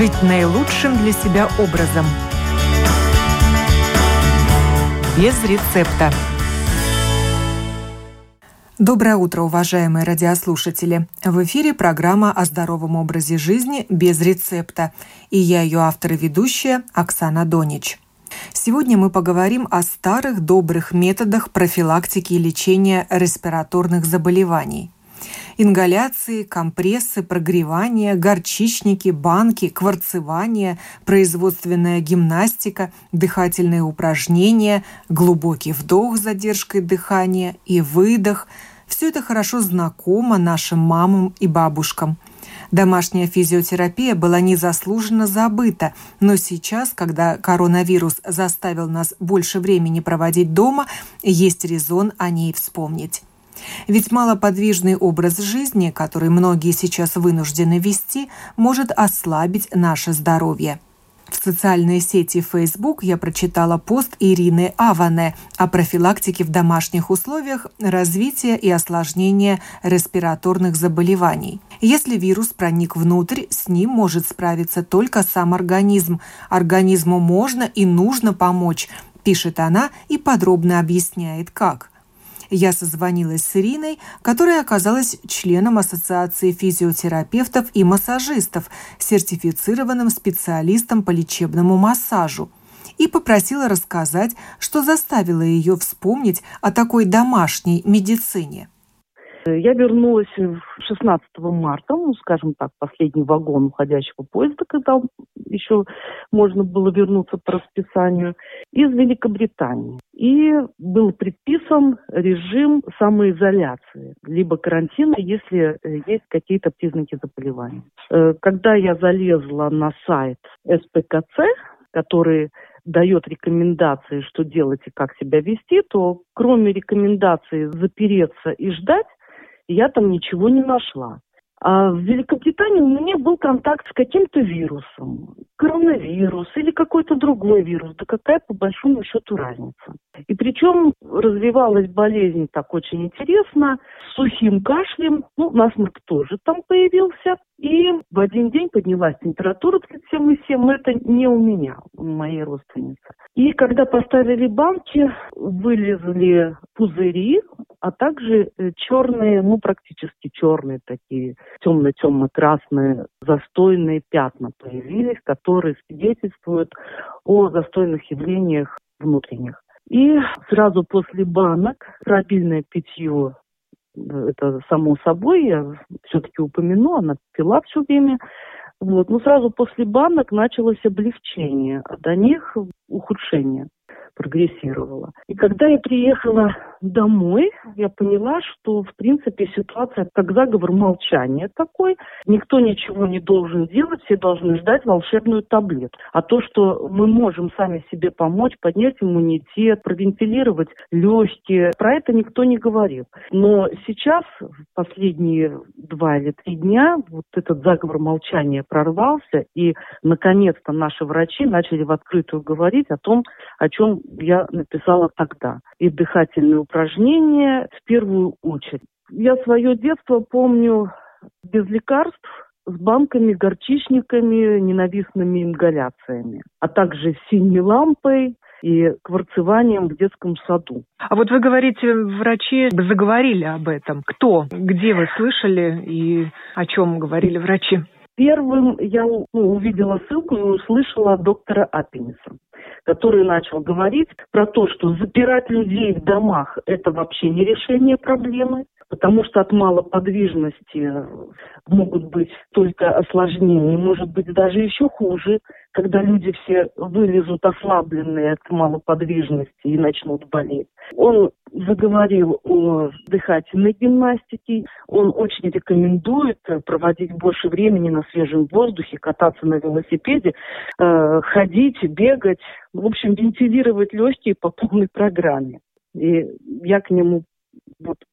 жить наилучшим для себя образом. Без рецепта. Доброе утро, уважаемые радиослушатели! В эфире программа о здоровом образе жизни без рецепта. И я ее автор и ведущая Оксана Донич. Сегодня мы поговорим о старых добрых методах профилактики и лечения респираторных заболеваний. Ингаляции, компрессы, прогревание, горчичники, банки, кварцевание, производственная гимнастика, дыхательные упражнения, глубокий вдох с задержкой дыхания и выдох – все это хорошо знакомо нашим мамам и бабушкам. Домашняя физиотерапия была незаслуженно забыта, но сейчас, когда коронавирус заставил нас больше времени проводить дома, есть резон о ней вспомнить. Ведь малоподвижный образ жизни, который многие сейчас вынуждены вести, может ослабить наше здоровье. В социальной сети Facebook я прочитала пост Ирины Аване о профилактике в домашних условиях развития и осложнения респираторных заболеваний. Если вирус проник внутрь, с ним может справиться только сам организм. Организму можно и нужно помочь, пишет она и подробно объясняет, как. Я созвонилась с Ириной, которая оказалась членом Ассоциации физиотерапевтов и массажистов, сертифицированным специалистом по лечебному массажу, и попросила рассказать, что заставило ее вспомнить о такой домашней медицине. Я вернулась 16 марта, последний вагон уходящего поезда, когда еще можно было вернуться по расписанию, из Великобритании. И был предписан режим самоизоляции, либо карантина, если есть какие-то признаки заболевания. Когда я залезла на сайт СПКЦ, который дает рекомендации, что делать и как себя вести, то кроме рекомендации запереться и ждать, я там ничего не нашла. А в Великобритании у меня был контакт с каким-то вирусом. Коронавирус или какой-то другой вирус. Да какая по большому счету разница. И причем развивалась болезнь так очень интересно. С сухим кашлем. Насморк тоже там появился. И в один день поднялась температура 37,7. Это не у меня, у моей родственницы. И когда поставили банки, вылезли пузыри, а также черные, практически черные такие, темно-темно-красные застойные пятна появились, которые свидетельствуют о застойных явлениях внутренних. И сразу после банок стабильное питье, это само собой, я все-таки упомяну, она пила все время. Сразу после банок началось облегчение, а до них ухудшение прогрессировало. И когда я приехала домой, я поняла, что, в принципе, ситуация как заговор молчания такой. Никто ничего не должен делать, все должны ждать волшебную таблетку. А то, что мы можем сами себе помочь, поднять иммунитет, провентилировать легкие, про это никто не говорил. Но сейчас, в последние 2 или 3 дня, этот заговор молчания прорвался, и, наконец-то, наши врачи начали в открытую говорить о том, о чем я написала тогда. И дыхательные упражнения в первую очередь. Я свое детство помню без лекарств, с банками, горчичниками, ненавистными ингаляциями, а также синей лампой и кварцеванием в детском саду. А вы говорите, врачи заговорили об этом. Кто? Где вы слышали и о чем говорили врачи? Первым я увидела ссылку и услышала доктора Аппениса, который начал говорить про то, что запирать людей в домах – это вообще не решение проблемы, потому что от малоподвижности могут быть только осложнения, может быть даже еще хуже, когда люди все вылезут ослабленные от малоподвижности и начнут болеть. Он заговорил о дыхательной гимнастике. Он очень рекомендует проводить больше времени на свежем воздухе, кататься на велосипеде, ходить, бегать. В общем, вентилировать легкие по полной программе. И я к нему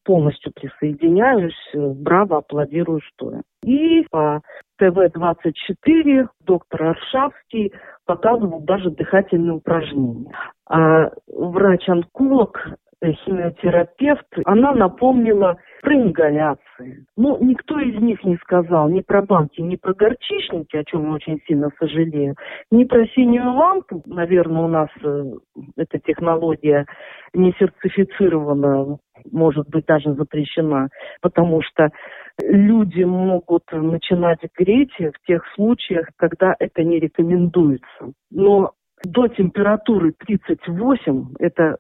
полностью присоединяюсь. Браво, аплодирую стоя. И по ТВ-24 доктор Аршавский показывал даже дыхательные упражнения. А врач-онколог, химиотерапевт, она напомнила про ингаляцию, ассоциации. Но никто из них не сказал ни про банки, ни про горчичники, о чем я очень сильно сожалею, ни про синюю лампу. Наверное, у нас эта технология не сертифицирована, может быть, даже запрещена, потому что люди могут начинать греть в тех случаях, когда это не рекомендуется. Но до температуры 38, это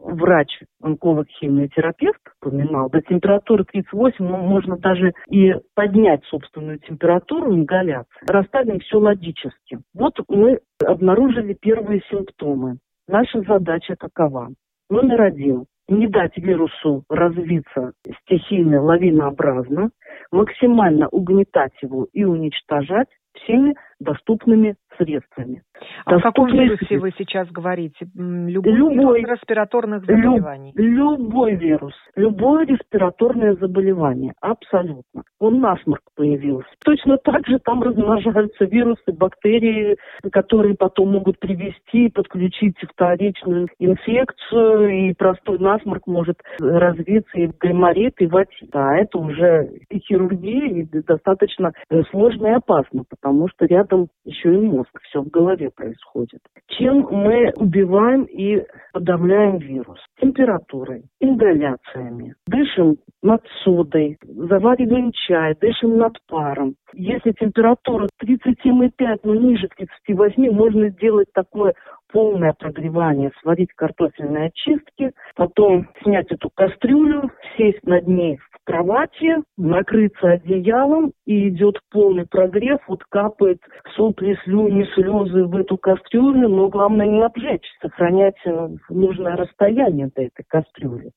врач-онколог-химиотерапевт упоминал, до температуры 38 можно даже и поднять собственную температуру ингаляции. Расставим все логически. Вот мы обнаружили первые симптомы. Наша задача какова? Номер один. Не дать вирусу развиться стихийно, лавинообразно, максимально угнетать его и уничтожать всеми доступными средствами. А о каком вирусе вы сейчас говорите? Любой вирус респираторных заболеваний? Любой вирус, любое респираторное заболевание, абсолютно. Он насморк появился. Точно так же там размножаются вирусы, бактерии, которые потом могут привести, подключить вторичную инфекцию, и простой насморк может развиться и в гайморит, и в отит. А это уже и хирургия, и достаточно сложно и опасно, потому что рядом еще и мозг, все в голове происходит. Чем мы убиваем и подавляем вирус? Температурой, ингаляциями, дышим над содой, завариваем чай, дышим над паром. Если температура 37,5, но ниже 38, можно сделать такое полное прогревание, сварить картофельные очистки, потом снять эту кастрюлю, сесть над ней в кровати, накрыться одеялом, и идет полный прогрев, вот капает сопли, слюни, слезы в эту кастрюлю, но главное не обжечь, сохранять нужное расстояние до этой кастрюли.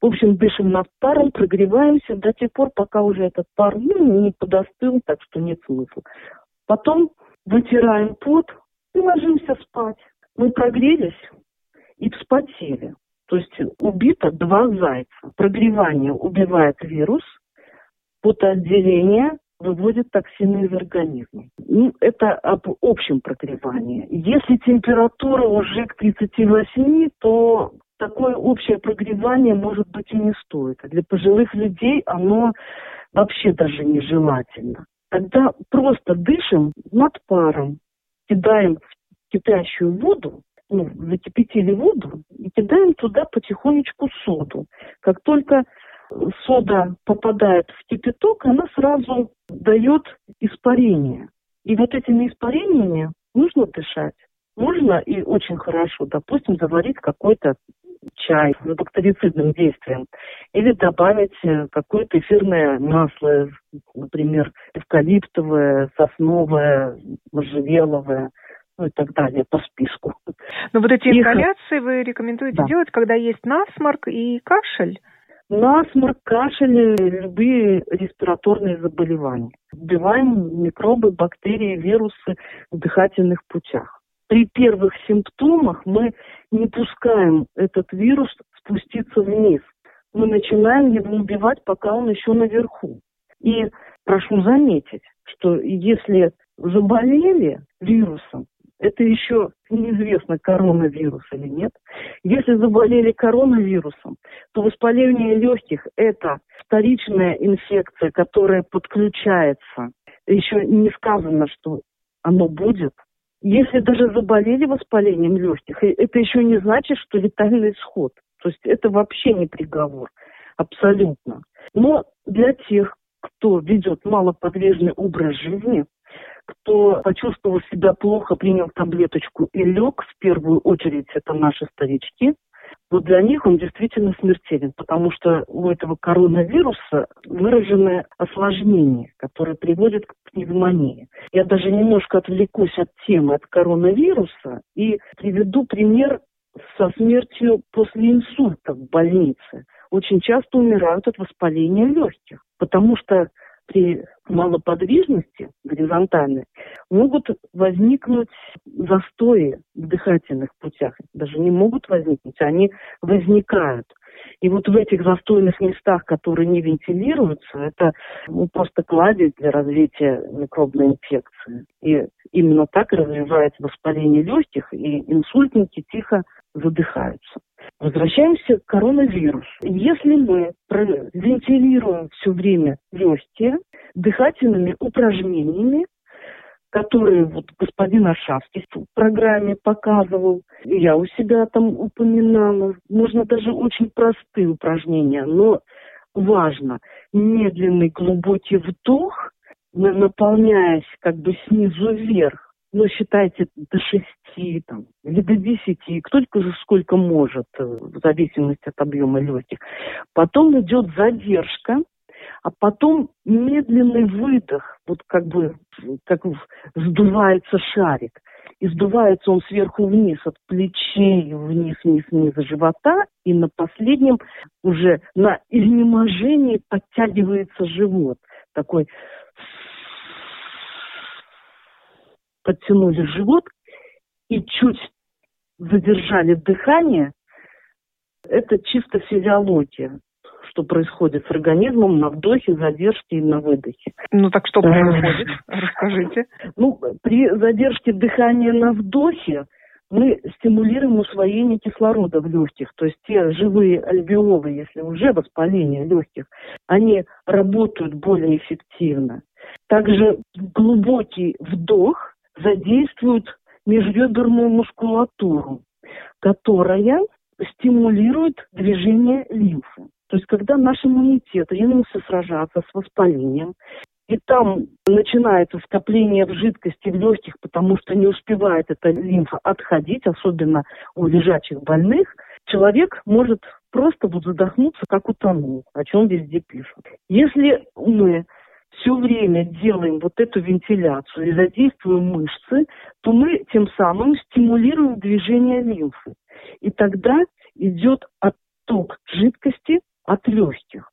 В общем, дышим над паром, прогреваемся до тех пор, пока уже этот пар не подостыл, так что нет смысла. Потом вытираем пот, и ложимся спать. Мы прогрелись и вспотели. То есть убито два зайца. Прогревание убивает вирус, потоотделение выводит токсины из организма. Ну, это об общем прогревании. Если температура уже к 38, то такое общее прогревание, может быть, и не стоит. Для пожилых людей оно вообще даже нежелательно. Тогда просто дышим над паром. Кидаем в кипящую воду, закипятили воду, и кидаем туда потихонечку соду. Как только сода попадает в кипяток, она сразу дает испарение. И вот этими испарениями нужно дышать. Можно и очень хорошо, допустим, заварить какой-то чай с бактерицидным действием или добавить какое-то эфирное масло, например, эвкалиптовое, сосновое, можжевеловое, ну и так далее по списку. Но вот эти ингаляции вы рекомендуете делать, когда есть насморк и кашель? Насморк, кашель, любые респираторные заболевания. Убиваем микробы, бактерии, вирусы в дыхательных путях. При первых симптомах мы не пускаем этот вирус спуститься вниз. Мы начинаем его убивать, пока он еще наверху. И прошу заметить, что если заболели вирусом, это еще неизвестно, коронавирус или нет. Если заболели коронавирусом, то воспаление легких – это вторичная инфекция, которая подключается. Еще не сказано, что оно будет. Если даже заболели воспалением легких, это еще не значит, что летальный исход. То есть это вообще не приговор. Абсолютно. Но для тех, кто ведет малоподвижный образ жизни, кто почувствовал себя плохо, принял таблеточку и лег, в первую очередь это наши старички, вот для них он действительно смертелен, потому что у этого коронавируса выраженное осложнение, которое приводит к пневмонии. Я даже немножко отвлекусь от темы от коронавируса и приведу пример со смертью после инсульта в больнице. Очень часто умирают от воспаления легких, потому что при малоподвижности горизонтальной могут возникнуть застои в дыхательных путях. Даже не могут возникнуть, они возникают. И вот в этих застойных местах, которые не вентилируются, это просто кладезь для развития микробной инфекции. И именно так развивается воспаление легких, и инсультники тихо задыхаются. Возвращаемся к коронавирусу. Если мы вентилируем все время легкие дыхательными упражнениями, которые вот господин Аршавский в программе показывал, я у себя там упоминала. Можно даже очень простые упражнения, но важно. Медленный глубокий вдох, наполняясь как бы снизу вверх, но считайте до 6 там, или до 10, кто только же сколько может, в зависимости от объема легких. Потом идет задержка. А потом медленный выдох, вот как бы как сдувается шарик. И сдувается он сверху вниз, от плечей вниз живота. И на последнем уже на изнеможении подтягивается живот. Такой подтянули живот и чуть задержали дыхание. Это чисто физиология, что происходит с организмом на вдохе, задержке и на выдохе. Ну так что происходит? Расскажите. Ну, при задержке дыхания на вдохе мы стимулируем усвоение кислорода в легких. То есть те живые альвеолы, если уже воспаление легких, они работают более эффективно. Также глубокий вдох задействует межреберную мускулатуру, которая стимулирует движение лимфы. То есть, когда наш иммунитет ринулся сражаться с воспалением, и там начинается скопление в жидкости в легких, потому что не успевает эта лимфа отходить, особенно у лежачих больных, человек может просто вот задохнуться, как утонул, о чем везде пишут. Если мы все время делаем вот эту вентиляцию и задействуем мышцы, то мы тем самым стимулируем движение лимфы. И тогда идет отток жидкости от легких.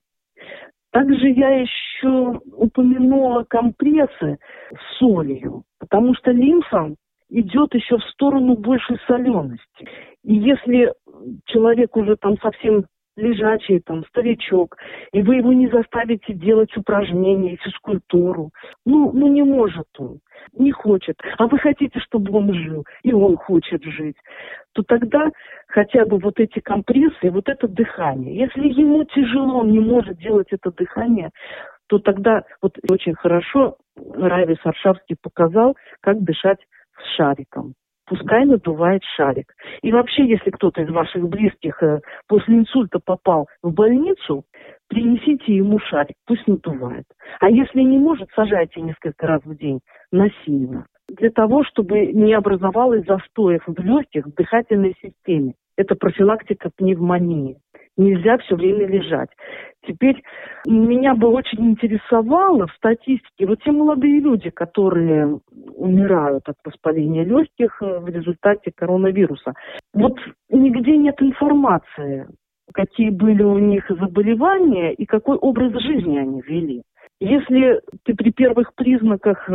Также я еще упомянула компрессы с солью, потому что лимфа идет еще в сторону большей солености. И если человек уже там совсем лежачий, там старичок, и вы его не заставите делать упражнения, физкультуру, ну не может он, не хочет, а вы хотите, чтобы он жил, и он хочет жить, то тогда хотя бы вот эти компрессы, вот это дыхание. Если ему тяжело, он не может делать это дыхание, то тогда вот очень хорошо Равис Аршавский показал, как дышать с шариком. Пускай надувает шарик. И вообще, если кто-то из ваших близких после инсульта попал в больницу, принесите ему шарик, пусть надувает. А если не может, сажайте несколько раз в день насильно. Для того, чтобы не образовалось застоев в легких, в дыхательной системе. Это профилактика пневмонии. Нельзя все время лежать. Теперь меня бы очень интересовало в статистике вот те молодые люди, которые умирают от воспаления легких в результате коронавируса. Вот нигде нет информации, какие были у них заболевания и какой образ жизни они вели. Если ты при первых признаках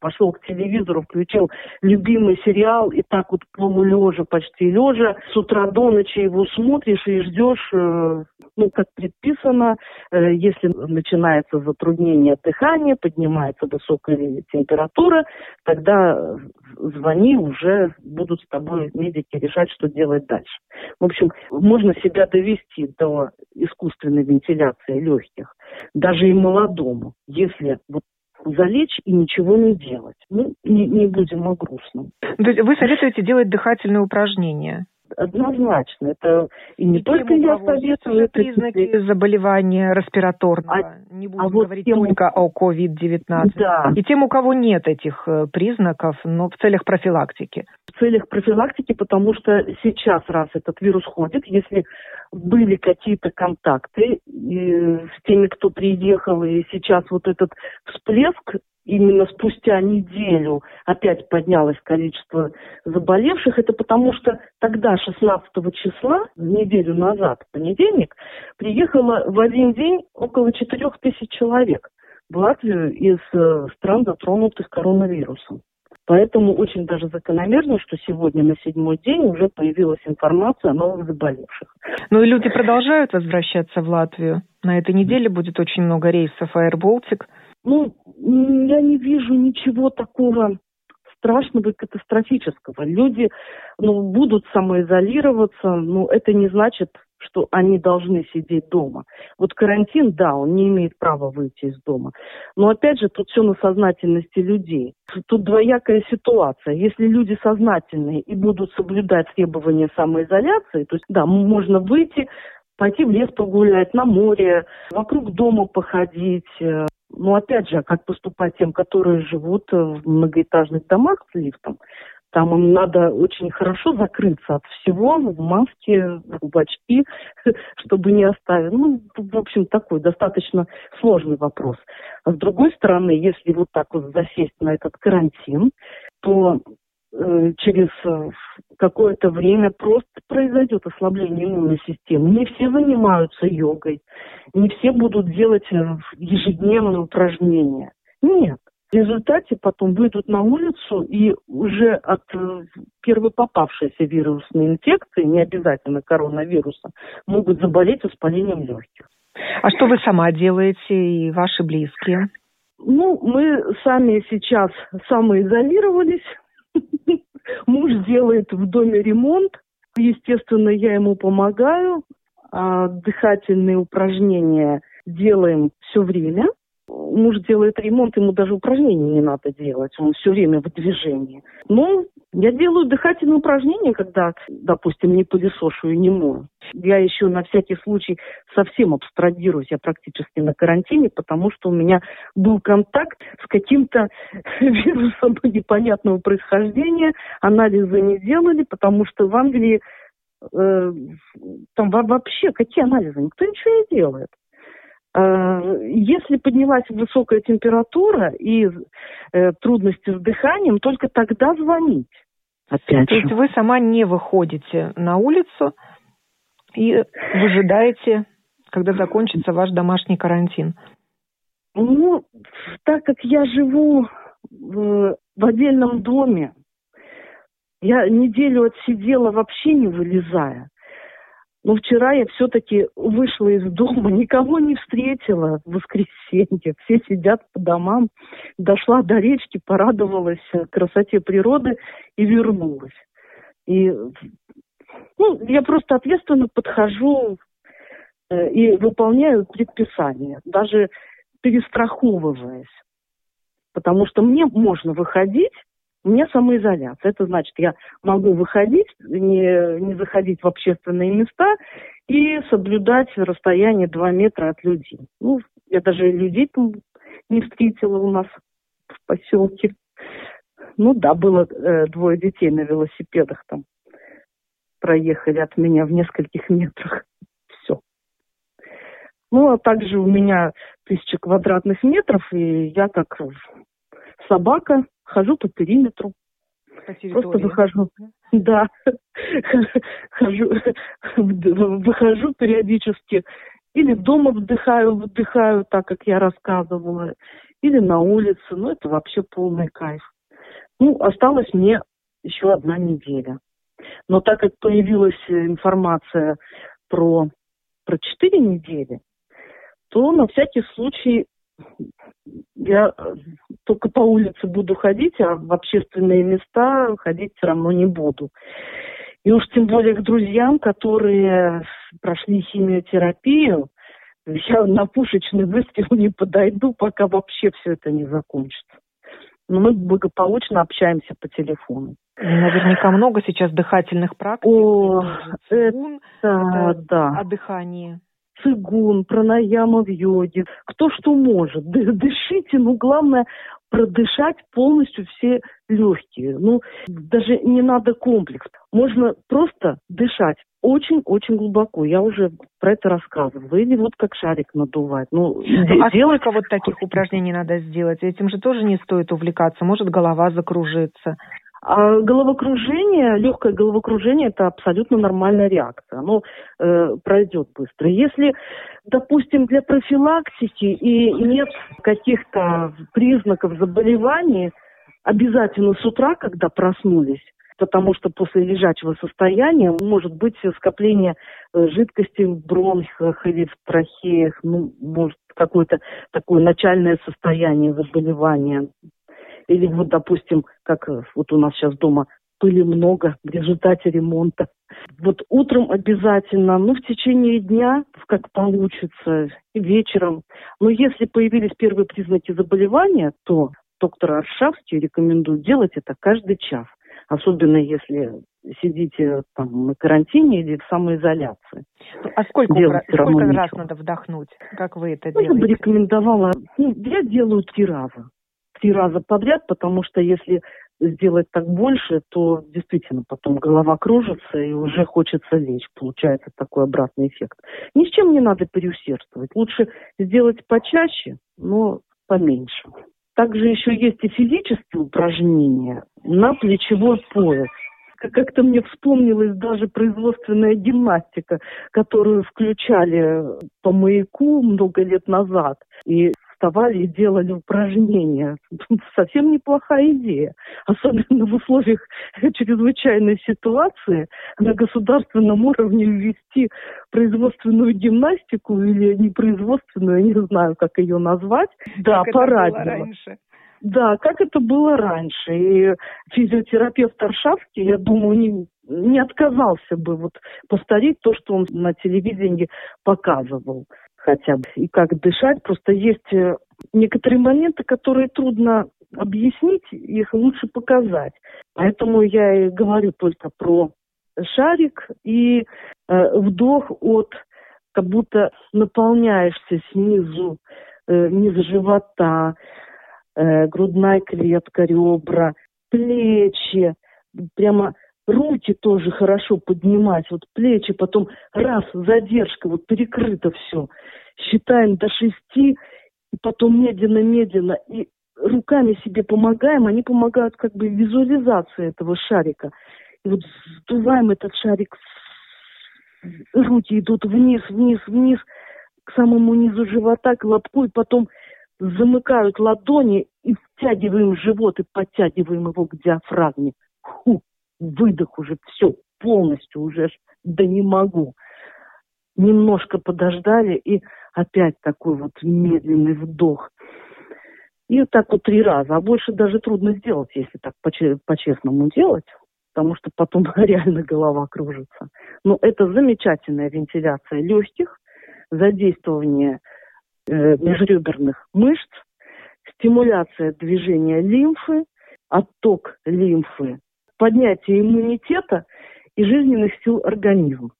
пошел к телевизору, включил любимый сериал и так вот полулежа, почти лежа, с утра до ночи его смотришь и ждешь, как предписано, если начинается затруднение дыхания, поднимается высокая температура, тогда звони, уже будут с тобой медики решать, что делать дальше. В общем, можно себя довести до искусственной вентиляции легких, даже и молодому. Если вот залечь и ничего не делать. Не будем о грустном. То есть вы советуете делать дыхательные упражнения? Однозначно. Это и не и только я советую. Это признаки заболевания респираторного. Не будем говорить тем, только о COVID-19. Да. И тем, у кого нет этих признаков, но в целях профилактики. В целях профилактики, потому что сейчас, раз этот вирус ходит, если были какие-то контакты с теми, кто приехал, и сейчас вот этот всплеск, именно спустя неделю опять поднялось количество заболевших. Это потому что тогда, 16 числа, неделю назад, в понедельник, приехало в один день около 4000 человек в Латвию из стран, затронутых коронавирусом. Поэтому очень даже закономерно, что сегодня на седьмой день уже появилась информация о новых заболевших. Ну и люди продолжают возвращаться в Латвию. На этой неделе будет очень много рейсов airBaltic. Ну, я не вижу ничего такого страшного и катастрофического. Люди, будут самоизолироваться, это не значит, что они должны сидеть дома. Вот карантин, да, он не имеет права выйти из дома. Но опять же, тут все на сознательности людей. Тут двоякая ситуация. Если люди сознательные и будут соблюдать требования самоизоляции, то есть, да, можно выйти, пойти в лес погулять, на море, вокруг дома походить. Но опять же, как поступать тем, которые живут в многоэтажных домах с лифтом? Там им надо очень хорошо закрыться от всего, в маске, в очки, чтобы не оставить. В общем, такой достаточно сложный вопрос. А с другой стороны, если вот так вот засесть на этот карантин, то через какое-то время просто произойдет ослабление иммунной системы. Не все занимаются йогой, не все будут делать ежедневные упражнения. Нет. В результате потом выйдут на улицу и уже от первой попавшейся вирусной инфекции, не обязательно коронавируса, могут заболеть воспалением легких. А что вы сама делаете и ваши близкие? Мы сами сейчас самоизолировались. Муж делает в доме ремонт. Естественно, я ему помогаю. Дыхательные упражнения делаем все время. Муж делает ремонт, ему даже упражнений не надо делать, он все время в движении. Но я делаю дыхательные упражнения, когда, допустим, не пылесошу и не мою. Я еще на всякий случай совсем абстрагируюсь, я практически на карантине, потому что у меня был контакт с каким-то вирусом непонятного происхождения, анализы не делали, потому что в Англии там вообще какие анализы, никто ничего не делает. Если поднялась высокая температура и трудности с дыханием, только тогда звонить. Опять то же. Есть вы сама не выходите на улицу и выжидаете, когда закончится ваш домашний карантин? Так как я живу в отдельном доме, я неделю отсидела вообще не вылезая. Но вчера я все-таки вышла из дома, никого не встретила в воскресенье. Все сидят по домам. Дошла до речки, порадовалась красоте природы и вернулась. И я просто ответственно подхожу и выполняю предписания, даже перестраховываясь. Потому что мне можно выходить, мне самоизоляция. Это значит, я могу выходить, не заходить в общественные места и соблюдать расстояние 2 метра от людей. Я даже людей там не встретила у нас в поселке. Было 2 детей на велосипедах там. Проехали от меня в нескольких метрах. Все. А также у меня 1000 квадратных метров, и я как собака хожу по периметру, просто выхожу, да, выхожу периодически, или дома вдыхаю, так как я рассказывала, или на улице, это вообще полный кайф. Осталась мне еще 1 неделя, но так как появилась информация про 4 недели, то на всякий случай я только по улице буду ходить, а в общественные места ходить все равно не буду. И уж тем более к друзьям, которые прошли химиотерапию, я на пушечный выстрел не подойду, пока вообще все это не закончится. Но мы благополучно общаемся по телефону. Наверняка много сейчас дыхательных практик. О дыхании. Цигун, пранаяма в йоге, кто что может. Дышите, главное продышать полностью все легкие. Даже не надо комплекс. Можно просто дышать очень-очень глубоко. Я уже про это рассказывала. Или как шарик надувать. Сколько таких упражнений надо сделать? Этим же тоже не стоит увлекаться. Может, голова закружится. А головокружение, легкое головокружение – это абсолютно нормальная реакция. Оно пройдет быстро. Если, допустим, для профилактики и нет каких-то признаков заболевания, Обязательно с утра, когда проснулись, потому что после лежачего состояния может быть скопление жидкости в бронхах или в трахеях, ну, может, какое-то такое начальное состояние заболевания. Или вот, допустим, как вот у нас сейчас дома пыли много в результате ремонта. Вот утром обязательно, ну, в течение дня, как получится, и вечером. Но если появились первые признаки заболевания, то доктор Аршавский рекомендует делать это каждый час. Особенно если сидите там на карантине или в самоизоляции. А сколько раз надо вдохнуть? Как вы это делаете? Я бы рекомендовала... Я делаю 3 раза. 3 раза подряд, потому что если сделать так больше, то действительно потом голова кружится и уже хочется лечь. Получается такой обратный эффект. Ни с чем не надо переусердствовать. Лучше сделать почаще, но поменьше. Также еще есть и физические упражнения на плечевой пояс. Как-то мне вспомнилась даже производственная гимнастика, которую включали по Маяку много лет назад. И вставали и делали упражнения. Совсем неплохая идея. Особенно в условиях чрезвычайной ситуации на государственном уровне ввести производственную гимнастику или непроизводственную, я не знаю, как ее назвать. Да, по радио. Да, как это было раньше. И физиотерапевт Аршавский, я думаю, не отказался бы вот повторить то, что он на телевидении показывал. Хотя бы и как дышать. Просто есть некоторые моменты, которые трудно объяснить, их лучше показать. Поэтому я и говорю только про шарик и вдох от, как будто наполняешься снизу, низ живота, грудная клетка, ребра, плечи, прямо... Руки тоже хорошо поднимать, вот плечи, потом раз, задержка, вот перекрыто все. Считаем до 6, и потом медленно-медленно. И руками себе помогаем, они помогают как бы визуализации этого шарика. И вот сдуваем этот шарик, руки идут вниз, вниз, вниз, к самому низу живота, к лобку, и потом замыкают ладони и втягиваем живот, и подтягиваем его к диафрагме. Фу. Выдох уже, все, полностью уже, да не могу. Немножко подождали, и опять такой вот медленный вдох. И вот так вот 3 раза. А больше даже трудно сделать, если так по-честному делать, потому что потом реально голова кружится. Но это замечательная вентиляция легких, задействование межреберных мышц, стимуляция движения лимфы, отток лимфы, поднятие иммунитета и жизненных сил организма.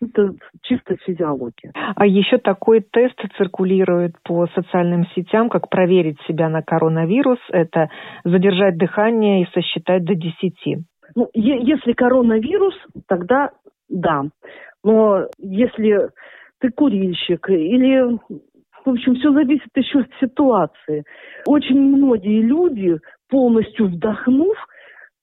Это чисто физиология. А еще такой тест циркулирует по социальным сетям, как проверить себя на коронавирус. Это задержать дыхание и сосчитать до 10. Ну, если коронавирус, тогда да. Но если ты курильщик или... В общем, все зависит еще от ситуации. Очень многие люди, полностью вдохнув,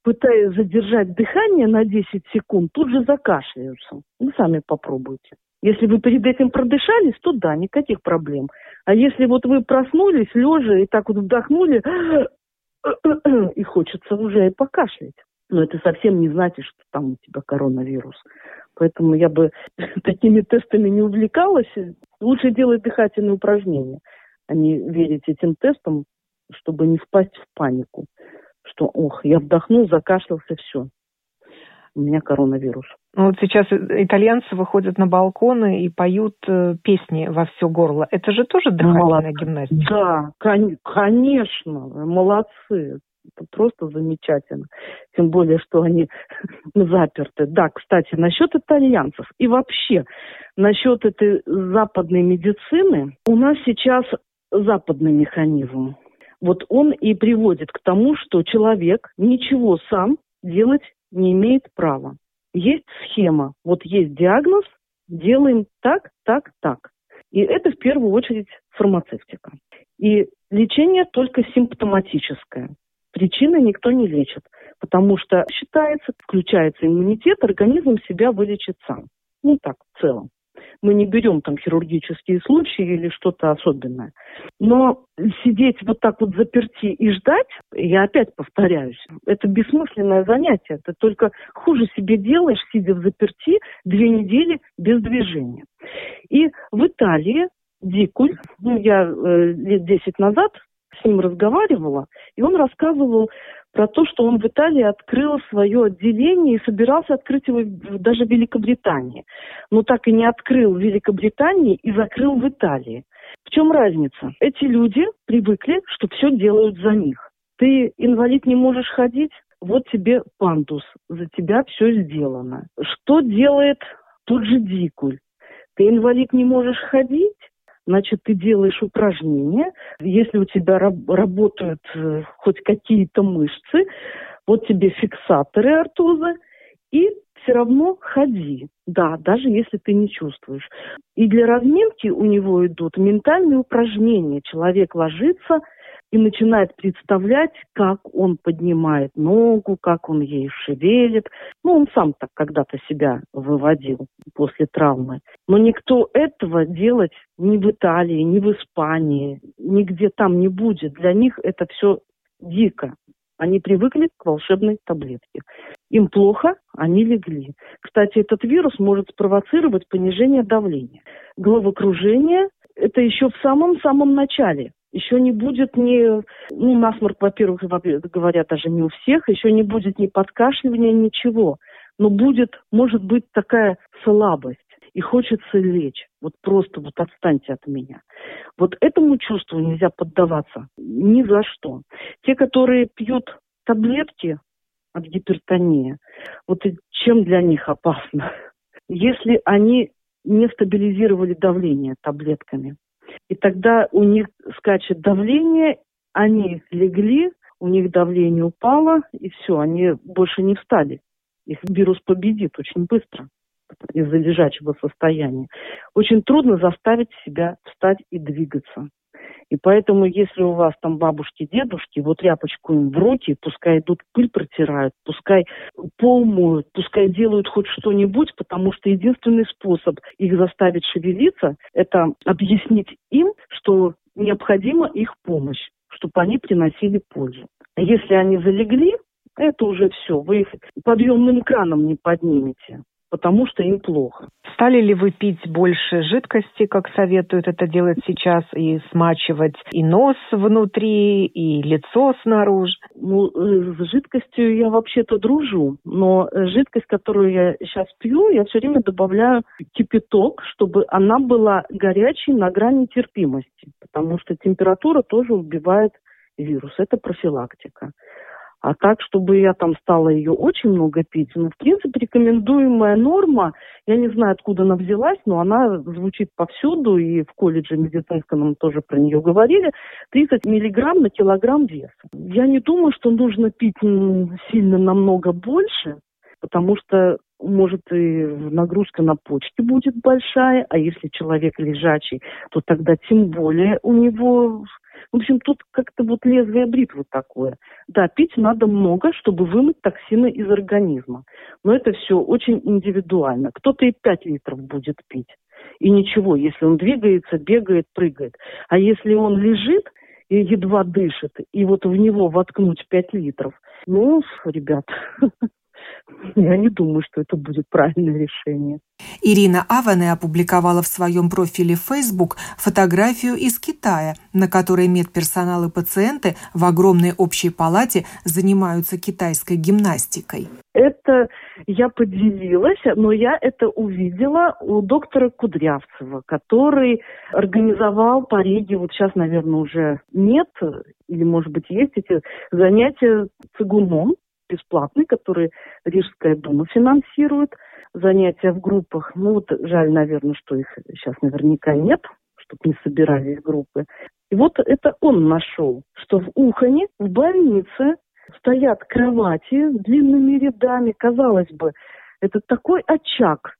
пытаясь задержать дыхание на 10 секунд, тут же закашляются. Вы сами попробуйте. Если вы перед этим продышались, то да, никаких проблем. А если вот вы проснулись, лежа, и так вот вдохнули, и хочется уже и покашлять. Но это совсем не значит, что там у тебя коронавирус. Поэтому я бы такими тестами не увлекалась. Лучше делать дыхательные упражнения, а не верить этим тестам, чтобы не впасть в панику. Что, я вдохнул, закашлялся, все, у меня коронавирус. Вот сейчас итальянцы выходят на балконы и поют песни во все горло. Это же тоже дыхательная гимнастика? Да, конечно, молодцы. Это просто замечательно. Тем более, что они заперты. Да, кстати, насчет итальянцев и вообще насчет этой западной медицины, у нас сейчас западный механизм. Вот он и приводит к тому, что человек ничего сам делать не имеет права. Есть схема, вот есть диагноз, делаем так, так, так. И это в первую очередь фармацевтика. И лечение только симптоматическое. Причины никто не лечит, потому что считается, включается иммунитет, организм себя вылечит сам. Ну так, в целом. мы не берем там хирургические случаи или что-то особенное. Но сидеть вот так вот взаперти и ждать, я опять повторяюсь, это бессмысленное занятие. Ты только хуже себе делаешь, сидя взаперти 2 недели без движения. И в Италии Дикуль, я лет 10 назад с ним разговаривала, и он рассказывал про то, что он в Италии открыл свое отделение и собирался открыть его даже в Великобритании. Но так и не открыл в Великобритании и закрыл в Италии. В чем разница? Эти люди привыкли, что все делают за них. Ты, инвалид, не можешь ходить, вот тебе пандус, за тебя все сделано. Что делает тот же Дикуль? Ты, инвалид, не можешь ходить, значит, ты делаешь упражнения. Если у тебя работают хоть какие-то мышцы, вот тебе фиксаторы артоза, и все равно ходи, да, даже если ты не чувствуешь. И для разминки у него идут ментальные упражнения. Человек ложится и начинает представлять, как он поднимает ногу, как он ей шевелит. Ну, он сам так когда-то себя выводил после травмы. Но никто этого делать ни в Италии, ни в Испании, нигде там не будет. Для них это все дико. Они привыкли к волшебной таблетке. Им плохо, они легли. Кстати, этот вирус может спровоцировать понижение давления. Головокружение – это еще в самом-самом начале. Еще не будет ни... Ну, насморк, во-первых, говорят, даже не у всех. Еще не будет ни подкашливания, ничего. Но будет, может быть, такая слабость. И хочется лечь. Вот просто вот отстаньте от меня. Вот этому чувству нельзя поддаваться. Ни за что. Те, которые пьют таблетки от гипертонии, вот чем для них опасно? Если они не стабилизировали давление таблетками. И тогда у них скачет давление, они легли, у них давление упало, и все, они больше не встали. Их вирус победит очень быстро из-за лежачего состояния. Очень трудно заставить себя встать и двигаться. И поэтому, если у вас там бабушки, дедушки, вот тряпочку им в руки, пускай идут, пыль протирают, пускай пол моют, пускай делают хоть что-нибудь, потому что единственный способ их заставить шевелиться – это объяснить им, что необходима их помощь, чтобы они приносили пользу. Если они залегли, это уже все, вы их подъемным краном не поднимете, потому что им плохо. Стали ли вы пить больше жидкости, как советуют это делать сейчас, и смачивать и нос внутри, и лицо снаружи? Ну, с жидкостью я вообще-то дружу, но жидкость, которую я сейчас пью, я все время добавляю кипяток, чтобы она была горячей на грани терпимости, потому что температура тоже убивает вирус, это профилактика. А так, чтобы я там стала ее очень много пить, ну, в принципе, рекомендуемая норма, я не знаю, откуда она взялась, но она звучит повсюду, и в колледже медицинском нам тоже про нее говорили, 30 миллиграмм на килограмм веса. Я не думаю, что нужно пить сильно намного больше, потому что, может, и нагрузка на почки будет большая, а если человек лежачий, то тогда тем более у него... В общем, тут как-то вот лезвие бритвы такое. Да, пить надо много, чтобы вымыть токсины из организма. Но это все очень индивидуально. Кто-то и 5 литров будет пить. И ничего, если он двигается, бегает, прыгает. А если он лежит и едва дышит, и вот в него воткнуть 5 литров, ну, ребят... Я не думаю, что это будет правильное решение. Ирина Аване опубликовала в своем профиле Facebook фотографию из Китая, на которой медперсонал и пациенты в огромной общей палате занимаются китайской гимнастикой. Это я поделилась, но я это увидела у доктора Кудрявцева, который организовал по Риге, вот сейчас, наверное, уже нет, или, может быть, есть эти занятия цигуном, бесплатный, который Рижская Дума финансирует, занятия в группах. Ну вот жаль, наверное, что их сейчас наверняка нет, чтобы не собирались группы. И вот это он нашел, что в Ухане, в больнице, стоят кровати длинными рядами. Казалось бы, это такой очаг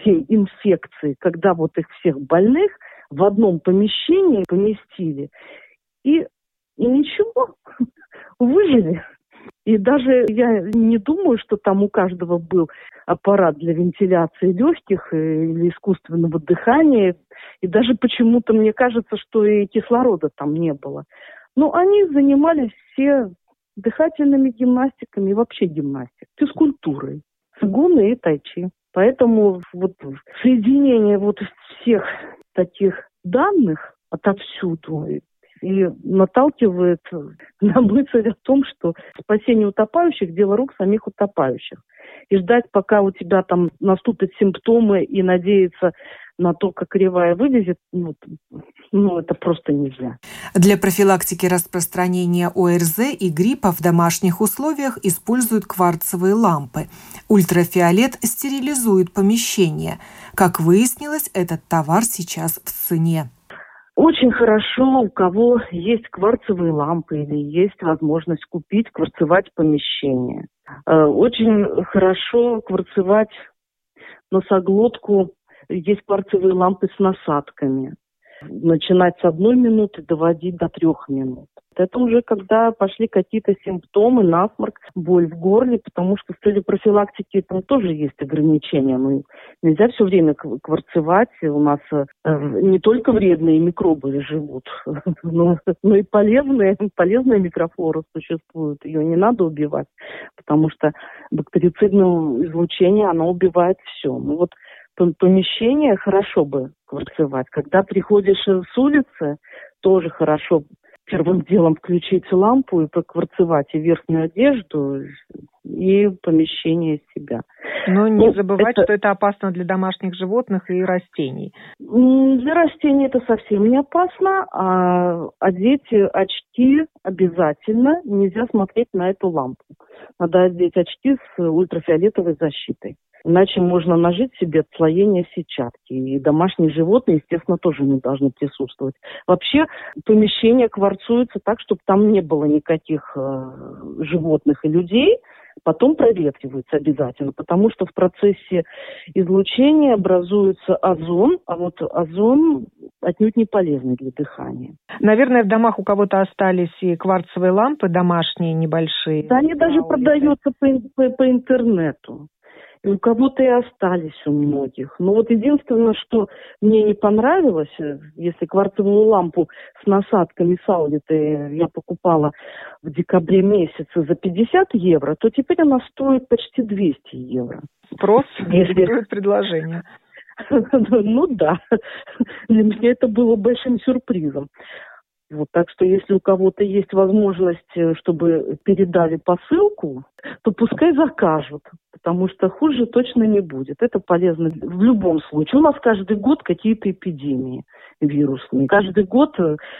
всей инфекции, когда вот их всех больных в одном помещении поместили. И ничего, выжили. И даже я не думаю, что там у каждого был аппарат для вентиляции легких или искусственного дыхания. И даже почему-то мне кажется, что и кислорода там не было. Но они занимались все дыхательными гимнастиками и вообще гимнастикой, физкультурой, цигуны и тайчи. Поэтому вот соединение вот всех таких данных отовсюду и наталкивает на мысль о том, что спасение утопающих – дело рук самих утопающих. И ждать, пока у тебя там наступят симптомы, и надеяться на то, как кривая вывезет, это просто нельзя. Для профилактики распространения ОРЗ и гриппа в домашних условиях используют кварцевые лампы. Ультрафиолет стерилизует помещение. Как выяснилось, этот товар сейчас в цене. Очень хорошо, у кого есть кварцевые лампы или есть возможность купить, кварцевать помещение. Очень хорошо кварцевать носоглотку. Есть кварцевые лампы с насадками. Начинать с 1 минуты, доводить до 3 минут. Это уже когда пошли какие-то симптомы, насморк, боль в горле, потому что в целях профилактики там тоже есть ограничения. Нельзя все время кварцевать. У нас не только вредные микробы живут, но и полезная микрофлора существует. Ее не надо убивать, потому что бактерицидное излучение, оно убивает все. Помещение хорошо бы кварцевать. Когда приходишь с улицы, тоже хорошо первым делом включить лампу и прокварцевать и верхнюю одежду, и помещение себя. Но не забывать, что это опасно для домашних животных и растений. Для растений это совсем не опасно, а одеть очки обязательно. Нельзя смотреть на эту лампу. Надо одеть очки с ультрафиолетовой защитой. Иначе можно нажить себе отслоение сетчатки. И домашние животные, естественно, тоже не должны присутствовать. Вообще помещение кварцуется так, чтобы там не было никаких животных и людей. Потом проветривается обязательно, потому что в процессе излучения образуется озон, а вот озон отнюдь не полезный для дыхания. Наверное, в домах у кого-то остались и кварцевые лампы домашние небольшие. Да, они даже продаются по интернету. И у кого-то и остались у многих. Но единственное, что мне не понравилось, если кварцевую лампу с насадками Saulite я покупала в декабре месяце за 50 евро, то теперь она стоит почти 200 евро. Спрос диктует предложение. Да. Для меня это было большим сюрпризом. Так что, если у кого-то есть возможность, чтобы передали посылку, то пускай закажут, потому что хуже точно не будет. Это полезно в любом случае. У нас каждый год какие-то эпидемии вирусные, каждый год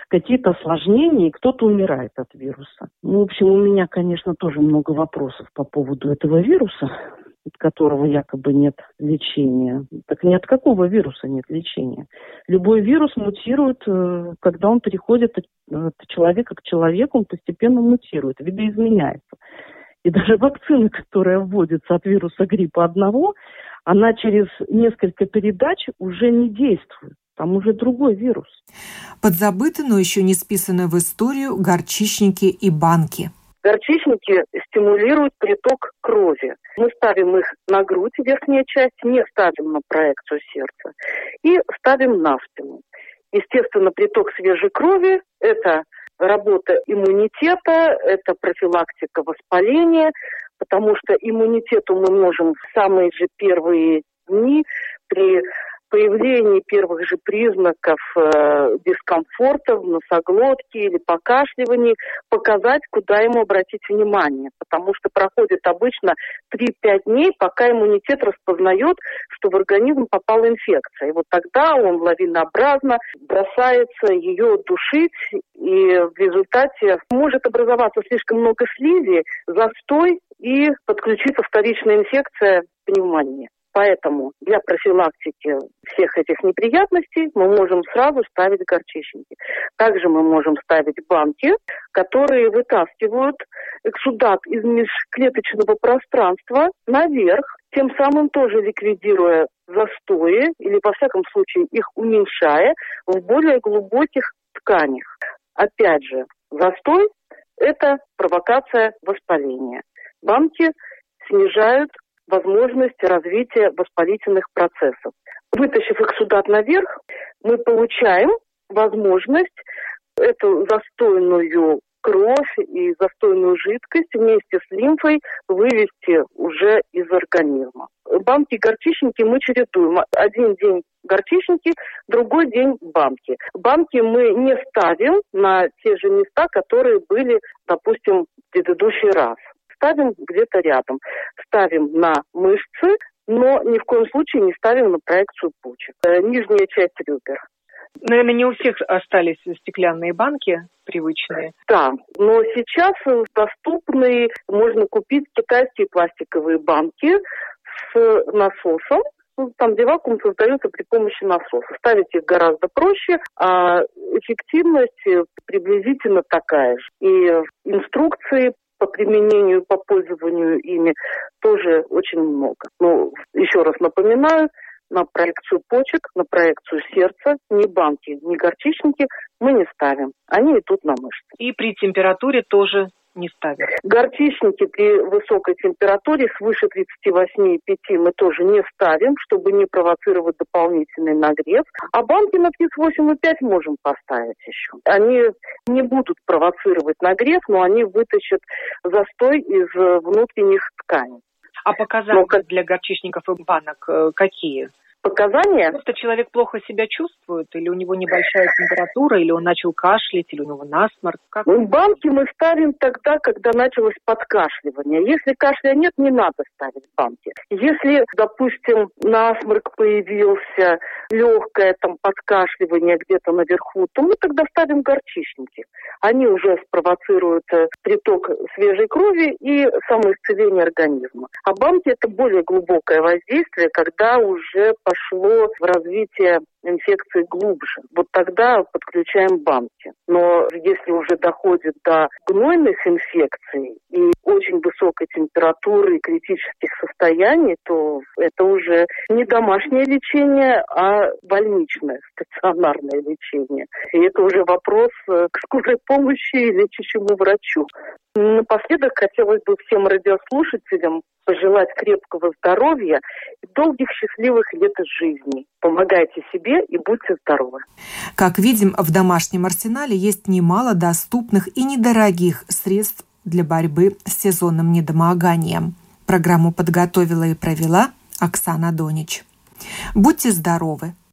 какие-то осложнения, и кто-то умирает от вируса. В общем, у меня, конечно, тоже много вопросов по поводу этого вируса, от которого якобы нет лечения. Так ни от какого вируса нет лечения. Любой вирус мутирует, когда он переходит от человека к человеку, он постепенно мутирует, видоизменяется. И даже вакцина, которая вводится от вируса гриппа одного, она через несколько передач уже не действует. Там уже другой вирус. Подзабыты, но еще не списаны в историю горчичники и банки. Горчичники стимулируют приток крови. Мы ставим их на грудь, верхняя часть, не ставим на проекцию сердца, и ставим на спину. Естественно, приток свежей крови – это работа иммунитета, это профилактика воспаления, потому что иммунитету мы можем в самые же первые дни при появлении первых же признаков дискомфорта в носоглотке или покашливании показать, куда ему обратить внимание. Потому что проходит обычно 3-5 дней, пока иммунитет распознает, что в организм попала инфекция. И тогда он лавинообразно бросается ее душить, и в результате может образоваться слишком много слизи, застой и подключиться вторичная инфекция пневмонии. Поэтому для профилактики всех этих неприятностей мы можем сразу ставить горчичники. Также мы можем ставить банки, которые вытаскивают эксудат из межклеточного пространства наверх, тем самым тоже ликвидируя застои или, во всяком случае, их уменьшая в более глубоких тканях. Опять же, застой Это провокация воспаления. Банки снижают возможность развития воспалительных процессов. Вытащив эксудат наверх, мы получаем возможность эту застойную кровь и застойную жидкость вместе с лимфой вывести уже из организма. Банки и горчичники мы чередуем. Один день горчичники, другой день банки. Банки мы не ставим на те же места, которые были, допустим, в предыдущий раз. Ставим где-то рядом. Ставим на мышцы, но ни в коем случае не ставим на проекцию почек. Нижняя часть ребер. Наверное, не у всех остались стеклянные банки привычные. Да, но сейчас доступны, можно купить китайские пластиковые банки с насосом. Там, где вакуум создается при помощи насоса. Ставить их гораздо проще, а эффективность приблизительно такая же. И инструкции по применению, по пользованию ими тоже очень много. Но еще раз напоминаю, на проекцию почек, на проекцию сердца, ни банки, ни горчичники мы не ставим. Они идут на мышцы. И при температуре тоже не ставим. Горчичники при высокой температуре свыше 38,5 мы тоже не ставим, чтобы не провоцировать дополнительный нагрев. А банки на 38,5 можем поставить еще. Они не будут провоцировать нагрев, но они вытащат застой из внутренних тканей. А показания для горчичников и банок какие? Показания? Просто человек плохо себя чувствует, или у него небольшая температура, или он начал кашлять, или у него насморк. Как? Банки мы ставим тогда, когда началось подкашливание. Если кашля нет, не надо ставить банки. Если, допустим, насморк появился, легкое там подкашливание где-то наверху, то мы тогда ставим горчичники. Они уже спровоцируют приток свежей крови и самоисцеление организма. А банки – это более глубокое воздействие, когда уже пошло в развитие инфекции глубже. Вот тогда подключаем банки. Но если уже доходит до гнойных инфекций и очень высокой температуры и критических состояний, то это уже не домашнее лечение, а больничное, стационарное лечение. И это уже вопрос к скорой помощи и лечащему врачу. Напоследок хотелось бы всем радиослушателям пожелать крепкого здоровья и долгих счастливых лет жизни. Помогайте себе и будьте здоровы. Как видим, в домашнем арсенале есть немало доступных и недорогих средств для борьбы с сезонным недомоганием. Программу подготовила и провела Оксана Донич. Будьте здоровы!